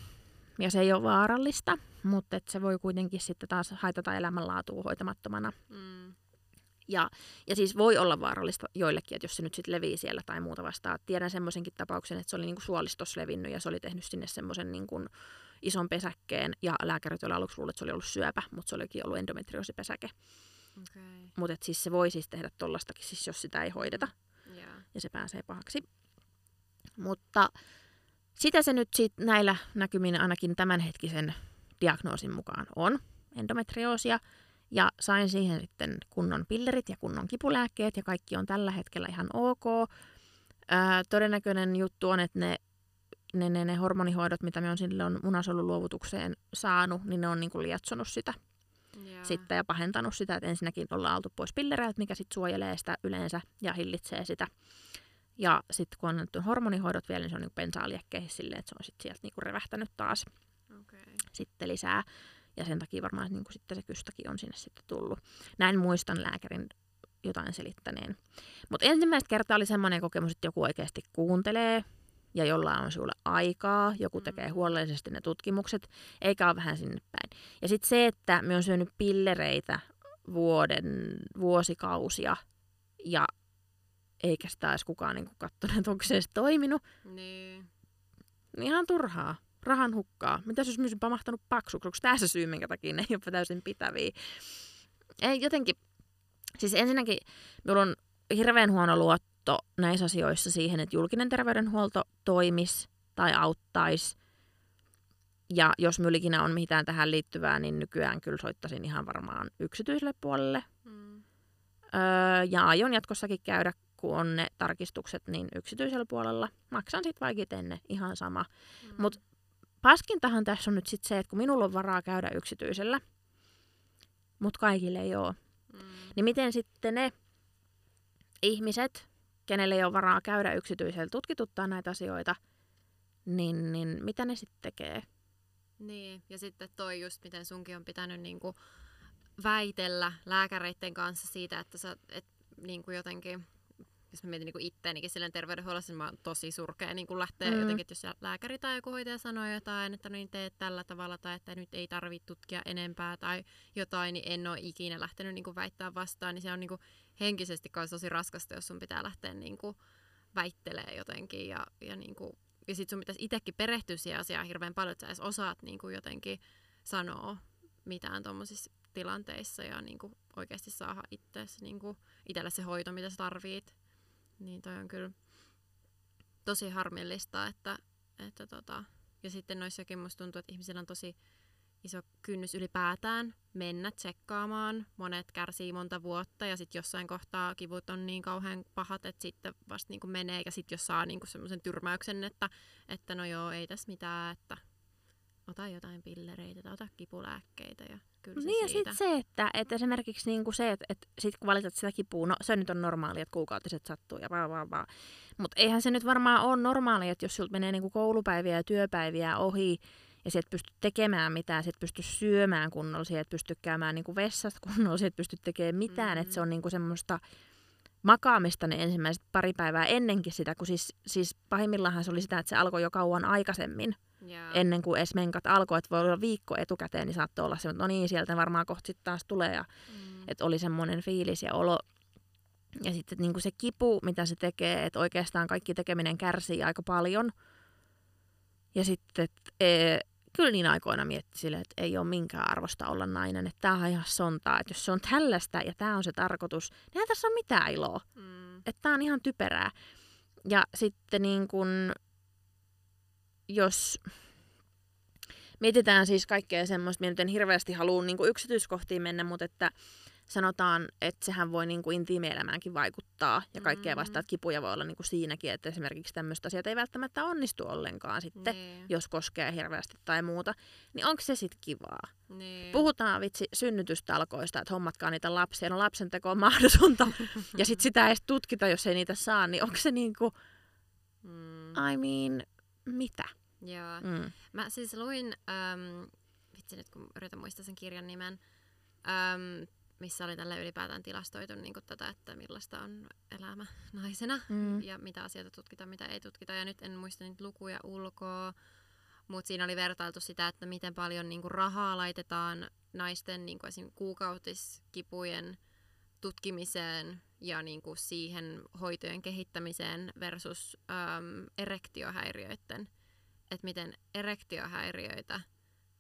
Ja se ei ole vaarallista, mutta se voi kuitenkin sitten taas haitata elämänlaatua hoitamattomana. Mm. Ja, ja siis voi olla vaarallista joillekin, että jos se nyt sitten levii siellä tai muuta vastaan. Tiedän semmoisenkin tapauksen, että se oli niinku suolistossa levinnyt ja se oli tehnyt sinne semmoisen niinku ison pesäkkeen. Ja lääkärit oli aluksi luulleet, että se oli ollut syöpä, mutta se olikin ollut endometrioosipesäke. Okay. Mutta siis se voi siis tehdä tollastakin, siis jos sitä ei hoideta. Yeah. Ja se pääsee pahaksi. Mutta sitä se nyt sit näillä näkymin ainakin tämänhetkisen diagnoosin mukaan on, endometrioosia. Ja sain siihen sitten kunnon pillerit ja kunnon kipulääkkeet ja kaikki on tällä hetkellä ihan ok. Öö, todennäköinen juttu on, että ne, ne, ne, ne hormonihoidot, mitä me on silloin munasoluluovutukseen saanut, niin ne on niinku lietsonut sitä yeah. sitten ja pahentanut sitä. Et ensinnäkin ollaan oltu pois pillereiltä, mikä sit suojelee sitä yleensä ja hillitsee sitä. Ja sitten kun on annettu hormonihoidot vielä, niin se on niinku bensaa-liekkeihin silleen, että se on sitten sieltä niinku revähtänyt taas okay. sitten lisää. Ja sen takia varmaan niinku sitten se kystäkin on sinne sitten tullut. Näin muistan lääkärin jotain selittäneen. Mutta ensimmäistä kertaa oli semmoinen kokemus, että joku oikeasti kuuntelee ja jollain on sulle aikaa. Joku tekee huolellisesti ne tutkimukset, eikä ole vähän sinne päin. Ja sitten se, että me on syönyt pillereitä vuoden, vuosikausia ja eikä sitä edes kukaan niin katsonut, että onko se edes toiminut. Niin. Ihan turhaa. rahan hukkaa. Mitäs jos myysin pamahtanut paksuksi? Onko tässä syy, minkä takia ne ei ole täysin pitäviä? Ei jotenkin. Siis ensinnäkin minulla on hirveän huono luotto näissä asioissa siihen, että julkinen terveydenhuolto toimisi tai auttaisi. Ja jos minulla ikinä on mitään tähän liittyvää, niin nykyään kyllä soittaisin ihan varmaan yksityiselle puolelle. Mm. Öö, ja aion jatkossakin käydä, kun on ne tarkistukset, niin yksityisellä puolella. Maksan sitten vaikka itse ne, ihan sama. Mm. Mutta paskintahan tässä on nyt sitten se, että kun minulla on varaa käydä yksityisellä, mutta kaikille ei ole. Mm. Niin miten sitten ne ihmiset, kenelle ei ole varaa käydä yksityisellä tutkituttaa näitä asioita, niin, niin mitä ne sitten tekee? Niin, ja sitten toi just, miten sunkin on pitänyt niinku väitellä lääkäreiden kanssa siitä, että sä et niinku jotenkin, jos mä mietin niinku itteenikin silleen terveydenhuollossa, niin mä oon tosi surkea niinku lähtee mm. jotenkin, että jos lääkäri tai joku hoitaja sanoo jotain, että no niin teet tällä tavalla tai että nyt ei tarvitse tutkia enempää tai jotain, niin en oo ikinä lähtenyt niinku väittämään vastaan, niin se on niinku henkisesti tosi raskasta, jos sun pitää lähteä niinku väittelemään jotenkin ja, ja niinku ja sit sun pitäisi itsekin perehtyä siihen asiaan hirveän paljon, että sä edes osaat niinku jotenkin sanoa mitään tommosissa tilanteissa ja niinku oikeasti saada itseäsi, niinku itselle se hoito, mitä sä tarvit. Niin toi on kyllä tosi harmillista, että, että tota. Ja sitten noissakin musta tuntuu, että ihmisillä on tosi iso kynnys ylipäätään mennä tsekkaamaan. Monet kärsii monta vuotta ja sitten jossain kohtaa kivut on niin kauhean pahat, että sitten vasta niinku menee. Ja sitten jos saa niinku semmoisen tyrmäyksen, että, että no joo, ei tässä mitään, että ota jotain pillereitä tai ota kipulääkkeitä. Ja kyllä se niin ja sitten se, että, että esimerkiksi niinku se, että, että sit kun valitat sitä kipua, no se nyt on normaalia, että kuukautiset sattuu ja vaan vaan vaan. Mutta eihän se nyt varmaan ole normaalia, että jos sulta menee niinku koulupäiviä ja työpäiviä ohi, ja sä et pysty tekemään mitään, sä et pysty syömään kunnolla, sä et pysty käymään niin kuin vessasta kunnolla, sä et pysty tekemään mitään. Mm-hmm. Että se on niin kuin semmoista makaamista ne ensimmäiset pari päivää ennenkin sitä, kun siis, siis pahimmillaanhan se oli sitä, että se alkoi jo kauan aikaisemmin. Yeah. Ennen kuin edes menkat alkoi, että voi olla viikko etukäteen, niin saattoi olla semmoinen, no niin, sieltä varmaan kohta sitten taas tulee. Ja, mm-hmm. Että oli semmoinen fiilis ja olo. Ja sitten niin kuin se kipu, mitä se tekee, että oikeastaan kaikki tekeminen kärsii aika paljon. Ja sitten, että kyllä niin aikoina mietti silleen, että ei ole minkään arvosta olla nainen, että tämä on ihan sontaa, että jos se on tällaista ja tämä on se tarkoitus, niin ei tässä ole mitään iloa, mm. että tämä on ihan typerää. Ja sitten niin kun, jos mietitään siis kaikkea semmoista, minä nyt en hirveästi halua niin kun yksityiskohtiin mennä, mutta että sanotaan, että sehän voi niin kuin intiimielämäänkin vaikuttaa ja kaikkea vastaan, että kipuja voi olla niin kuin siinäkin, että esimerkiksi tämmöistä asiat ei välttämättä onnistu ollenkaan sitten, nee. Jos koskee hirveästi tai muuta, niin onko se sitten kivaa? Nee. Puhutaan vitsi synnytystalkoista, että hommatkaa niitä lapsia, no lapsenteko on mahdotonta ja sitten sitä ei edes tutkita, jos ei niitä saa, niin onko se niin kuin, I mean, mitä? Joo, mm. mä siis luin, äm, vitsi nyt kun yritän muistaa sen kirjan nimen, äm, missä oli tällä ylipäätään tilastoitu niin kuin tätä, että millaista on elämä naisena mm. ja mitä asioita tutkitaan, mitä ei tutkita. Ja nyt en muista niitä lukuja ulkoa, mutta siinä oli vertailtu sitä, että miten paljon niin kuin rahaa laitetaan naisten niin kuin esim. Kuukautiskipujen tutkimiseen ja niin kuin siihen hoitojen kehittämiseen versus äm, erektiohäiriöiden. Että miten erektiohäiriöitä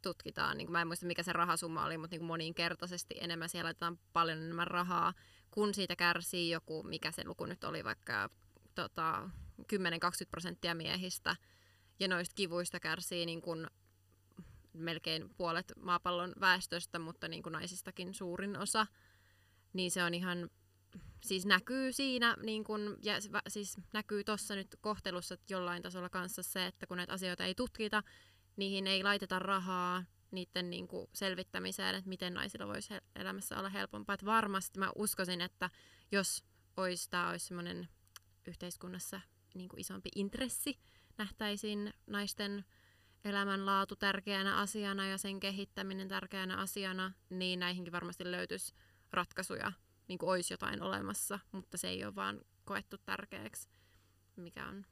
tutkitaan, niin kuin mä en muista mikä se rahasumma oli, mutta niin kuin moninkertaisesti enemmän siellä laitetaan paljon enemmän rahaa, kun siitä kärsii joku, mikä se luku nyt oli, vaikka tota, kymmenen kaksikymmentä prosenttia miehistä, ja noista kivuista kärsii niin kuin melkein puolet maapallon väestöstä, mutta niin kuin naisistakin suurin osa, niin se on ihan, siis näkyy siinä, niin kuin, ja siis näkyy tuossa nyt kohtelussa jollain tasolla kanssa se, että kun näitä asioita ei tutkita, niihin ei laiteta rahaa niiden niinku selvittämiseen, että miten naisilla voisi elämässä olla helpompaa. Et varmasti mä uskoisin, että jos olisi, tämä olisi semmoinen yhteiskunnassa niinku isompi intressi, nähtäisiin naisten elämänlaatu tärkeänä asiana ja sen kehittäminen tärkeänä asiana, niin näihinkin varmasti löytyisi ratkaisuja, niinku olisi jotain olemassa, mutta se ei ole vaan koettu tärkeäksi, mikä on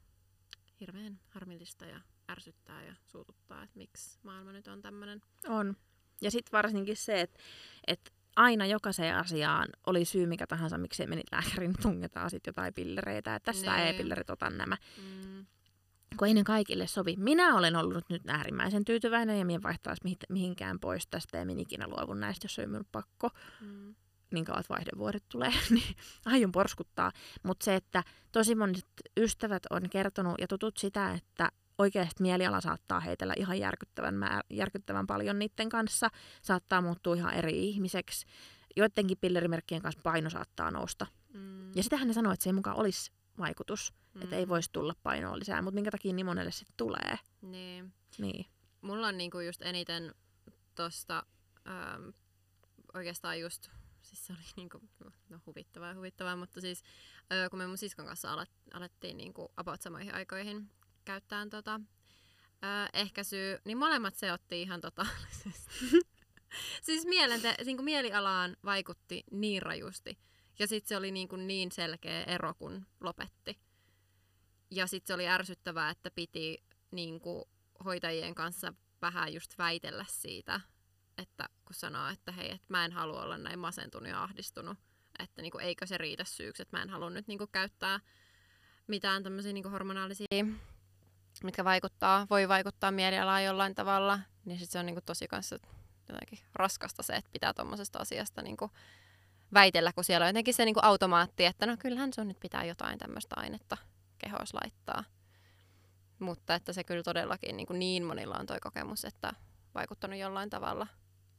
hirveän harmillista ja ärsyttää ja suututtaa, että miksi maailma nyt on tämmöinen. On. Ja sitten varsinkin se, että et aina jokaiseen asiaan oli syy mikä tahansa, miksei meni lääkärin, tungetaan sitten jotain pillereitä, että tässä ei pillerit ota nämä. Mm. kun ei ne kaikille sovi. Minä olen ollut nyt äärimmäisen tyytyväinen ja minä en vaihtaisi mihinkään pois tästä ja minä ikinä luovun näistä, jos ei minun pakko. Mm. Niin kauan vaihdevuodet tulee, niin aion porskuttaa. Mutta se, että tosi monet ystävät on kertonut ja tutut sitä, että oikeasti mieliala saattaa heitellä ihan järkyttävän, määr, järkyttävän paljon niiden kanssa. Saattaa muuttua ihan eri ihmiseksi. Joidenkin pillerimerkkien kanssa paino saattaa nousta. Mm. Ja sitähän ne sanoo, että se ei mukaan olisi vaikutus. Mm. Että ei voisi tulla painoa lisää. Mutta minkä takia niin monelle sitten tulee? Niin. niin. Mulla on niinku just eniten tosta ähm, oikeastaan just... Siis se oli niinku, no, huvittavaa ja huvittavaa, mutta siis öö, kun me mun siskon kanssa alet, alettiin niinku about samoihin aikoihin käyttämään tota, öö, ehkäisyä, niin molemmat se otti ihan totaalisesti. siis mielente, niinku mielialaan vaikutti niin rajusti ja sit se oli niinku niin selkeä ero, kun lopetti. Ja sit se oli ärsyttävää, että piti niinku hoitajien kanssa vähän just väitellä siitä. Että kun sanoo, että hei, että mä en halua olla näin masentunut ja ahdistunut, että niinku, eikö se riitä syyksi, että mä en halua nyt niinku, käyttää mitään tämmöisiä niinku, hormonaalisia, mitkä vaikuttaa, voi vaikuttaa mielialaan jollain tavalla, niin sit se on niinku, tosi kanssa jotenkin raskasta se, että pitää tommosesta asiasta niinku, väitellä, kun siellä on jotenkin se niinku, automaatti, että no kyllähän sun nyt pitää jotain tämmöistä ainetta kehossa laittaa. Mutta että se kyllä todellakin niinku, niin monilla on toi kokemus, että vaikuttanut jollain tavalla.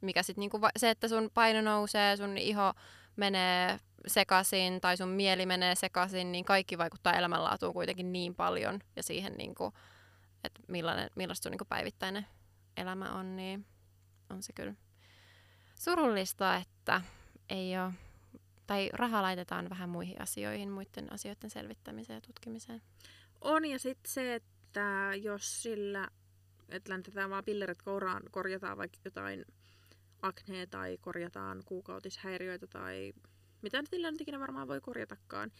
Mikä sit niinku va- se, että sun paino nousee, sun iho menee sekaisin tai sun mieli menee sekaisin, niin kaikki vaikuttaa elämänlaatuun kuitenkin niin paljon ja siihen, niinku, että millainen, millaista sun niinku päivittäinen elämä on, niin on se kyllä surullista, että ei oo, tai rahaa laitetaan vähän muihin asioihin, muiden asioiden selvittämiseen ja tutkimiseen. On, ja sitten se, että jos sillä, että läntetään vaan pillerit kouraan, korjataan vaikka jotain aknea tai korjataan kuukautishäiriöitä tai mitä nyt sillä nyt ikinä varmaan voi korjatakaan.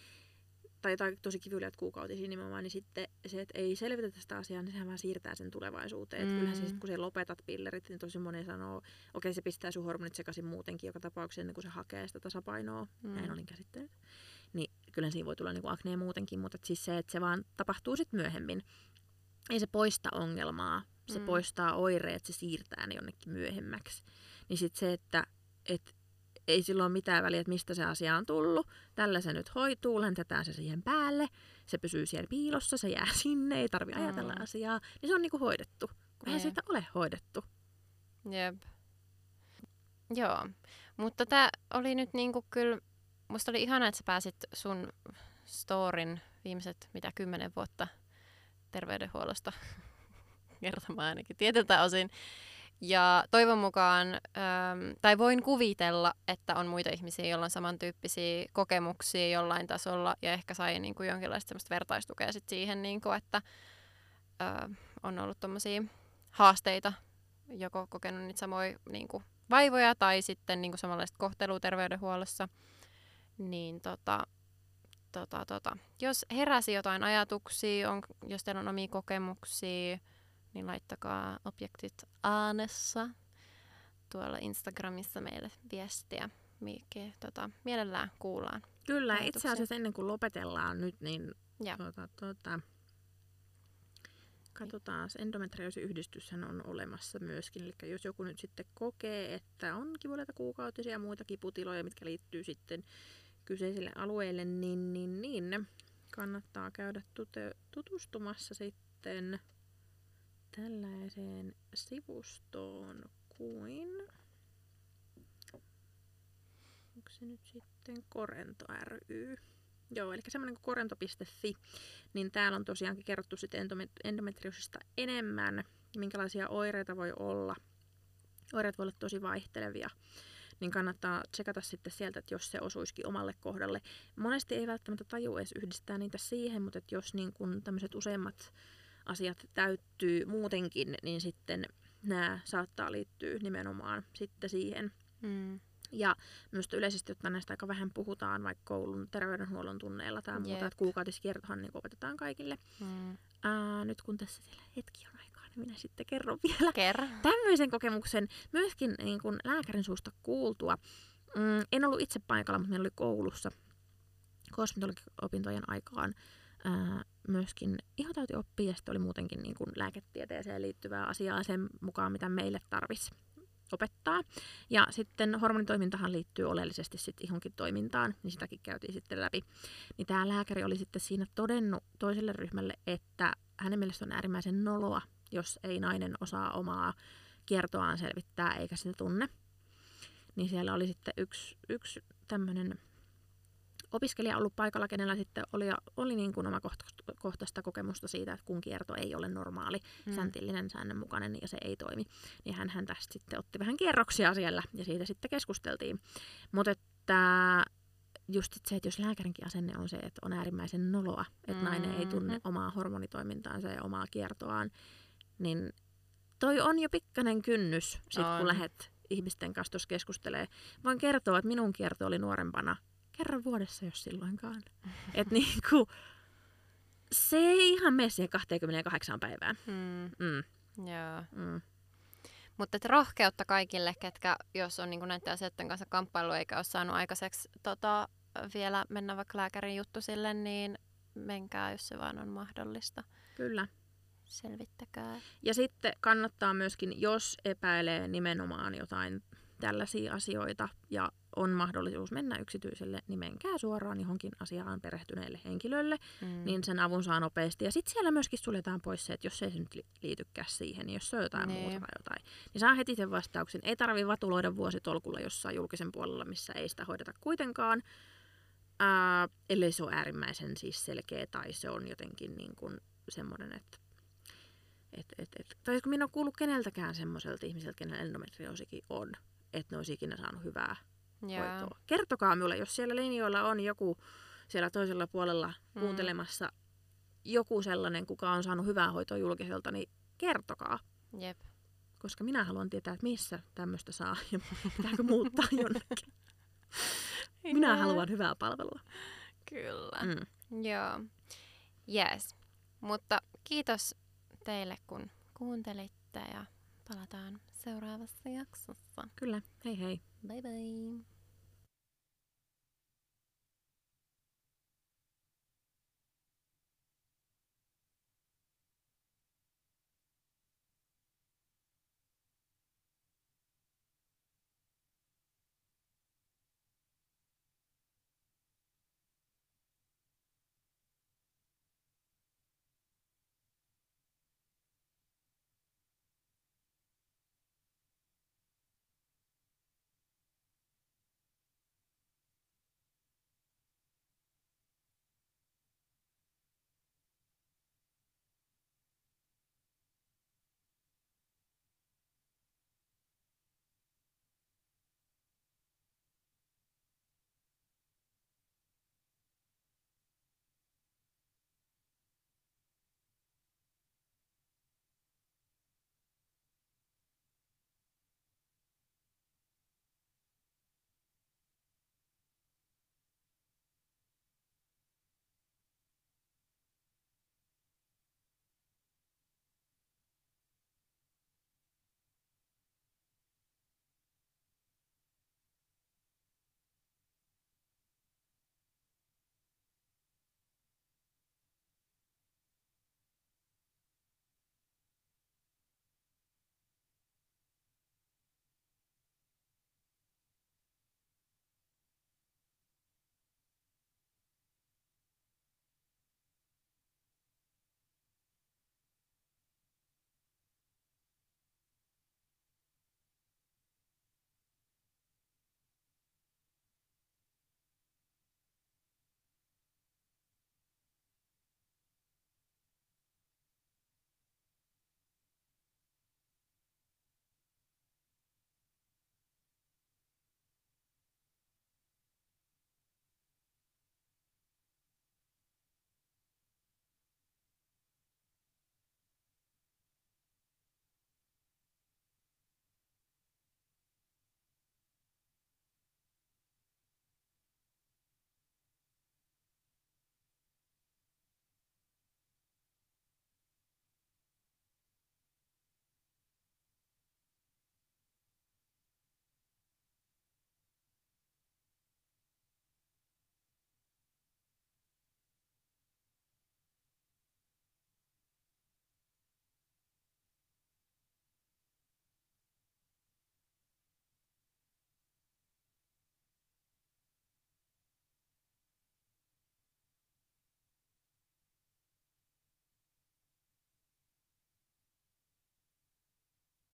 Tai jotain tosi kivuliaita kuukautisia nimenomaan, niin sitten se, että ei selvitetä sitä asiaa, niin sehän vaan siirtää sen tulevaisuuteen. Mm. Että kyllähän se sit, kun sä lopetat pillerit, niin tosi moni sanoo, okei okay, se pistää sun hormonit sekaisin muutenkin joka tapauksessa ennen kuin se hakee sitä tasapainoa. Mm. Näin olin käsittänyt. Niin kyllähän siinä voi tulla niinku aknea muutenkin, mutta et siis se, että se vaan tapahtuu sit myöhemmin. Ei se poista ongelmaa. Se mm. poistaa oireet, se siirtää ne jonnekin myöhemmäksi. Niin sit se, että et, ei sillä ole mitään väliä, että mistä se asia on tullut. Tällä se nyt hoituu, läntetään se siihen päälle. Se pysyy siellä piilossa, se jää sinne, ei tarvitse mm. ajatella asiaa. Niin se on niinku hoidettu, kun eihän siitä ole hoidettu. Jep. Joo, mutta tää oli nyt niinku kyllä... Musta oli ihanaa, että sä pääsit sun storin viimeiset mitä kymmenen vuotta terveydenhuollosta kertomaan ainakin tietyltä osin. Ja toivon mukaan, äm, tai voin kuvitella, että on muita ihmisiä, joilla on samantyyppisiä kokemuksia jollain tasolla, ja ehkä sai niin kuin jonkinlaista semmoista vertaistukea sit siihen, niin kuin, että ä, on ollut tommosia haasteita, joko kokenut niitä samoja niin kuin vaivoja, tai sitten niin kuin samanlaista kohtelua terveydenhuollossa. Niin tota... Tota, tota. Jos heräsi jotain ajatuksia, on, jos teillä on omia kokemuksia, niin laittakaa objektitaanessa tuolla Instagramissa meille viestiä. Mikä, tota, mielellään kuullaan. Kyllä, ajatuksia. Itse asiassa ennen kuin lopetellaan nyt, niin tuota, tuota, katsotaan, endometrioosi-yhdistyshän on olemassa myöskin. Eli jos joku nyt sitten kokee, että on kivuliaita kuukautisia ja muita kiputiloja, mitkä liittyy sitten kyseisille alueille, niin, niin, niin kannattaa käydä tute- tutustumassa sitten tällaiseen sivustoon kuin, onko se nyt sitten korento ry. Joo, eli semmoinen kuin korento piste fi, niin täällä on tosiaankin kerrottu sitten endometrioosista enemmän, minkälaisia oireita voi olla. Oireet voi olla tosi vaihtelevia. Niin kannattaa tsekata sitten sieltä, että jos se osuisikin omalle kohdalle. Monesti ei välttämättä tajua edes yhdistää niitä siihen, mutta että jos niin kun tämmöiset useimmat asiat täyttyy muutenkin, niin sitten nämä saattaa liittyä nimenomaan sitten siihen. Mm. Ja myös yleisesti, että näistä aika vähän puhutaan vaikka koulun terveydenhuollon tunneilla tai muuta, yep. Että kuukautiskiertohan niin opetetaan kaikille. Mm. Ää, nyt kun tässä siellä hetki on aikaa. Minä sitten kerron vielä Kerro. tämmöisen kokemuksen myöskin niin kuin lääkärin suusta kuultua. Mm, en ollut itse paikalla, mutta meillä oli koulussa kosmetologiopintojen aikaan ää, myöskin ihotauti-oppia ja sitten oli muutenkin niin kuin lääketieteeseen liittyvää asiaa sen mukaan, mitä meille tarvisi opettaa. Ja sitten hormonitoimintahan liittyy oleellisesti sitten ihonkin toimintaan, niin sitäkin käytiin sitten läpi. Niin tämä lääkäri oli sitten siinä todennut toiselle ryhmälle, että hänen mielestä on äärimmäisen noloa, jos ei nainen osaa omaa kiertoaan selvittää eikä sitä tunne. Niin siellä oli sitten yksi, yksi tämmöinen opiskelija ollut paikalla, kenellä sitten oli, oli niin kuin omakohtaista kokemusta siitä, että kun kierto ei ole normaali, mm. säntillinen, säännönmukainen ja se ei toimi, niin hän tästä sitten otti vähän kierroksia siellä ja siitä sitten keskusteltiin. Mutta että just se, että jos lääkärinkin asenne on se, että on äärimmäisen noloa, että mm-hmm. nainen ei tunne omaa hormonitoimintaansa ja omaa kiertoaan, niin toi on jo pikkainen kynnys, sit kun lähdet ihmisten kanssa tuossa keskustelemaan. Voin kertoa, että minun kierto oli nuorempana kerran vuodessa, jos silloinkaan. Et niinku, se ei ihan mene siihen kaksikymmentäkahdeksan päivään. Mm. Mm. Joo. Mm. Mutta rohkeutta kaikille, ketkä, jos on niinku näiden asioiden kanssa kamppailu eikä ole saanut aikaiseksi tota, vielä mennä vaikka lääkärin juttu sille, niin menkää, jos se vaan on mahdollista. Kyllä. Selvittäkää. Ja sitten kannattaa myöskin, jos epäilee nimenomaan jotain tällaisia asioita ja on mahdollisuus mennä yksityiselle, niin menkää suoraan johonkin asiaan perehtyneelle henkilölle, mm. niin sen avun saa nopeasti. Ja sitten siellä myöskin suljetaan pois se, että jos ei se nyt liitykään siihen, niin jos se on jotain nee. muuta tai jotain, niin saa heti sen vastauksen. Ei tarvitse vatuloida vuositolkulla jossain julkisen puolella, missä ei sitä hoideta kuitenkaan, Ää, ellei se on äärimmäisen siis selkeä tai se on jotenkin niin kuin semmoinen, että Et, et, et. Tai kun minä olen kuullut keneltäkään semmoiselta ihmiseltä, kenellä endometrioosikin on, että ne olisi ikinä saanut hyvää yeah. hoitoa. Kertokaa minulle, jos siellä linjoilla on joku siellä toisella puolella mm. kuuntelemassa joku sellainen, kuka on saanut hyvää hoitoa julkiselta, niin kertokaa. Jep. Koska minä haluan tietää, että missä tämmöistä saa ja pitääkö muuttaa jonnekin. Minä haluan hyvää palvelua. Kyllä. Mm. Joo. Yes. Mutta kiitos teille, kun kuuntelitte ja palataan seuraavassa jaksossa. Kyllä, hei hei. Bye bye.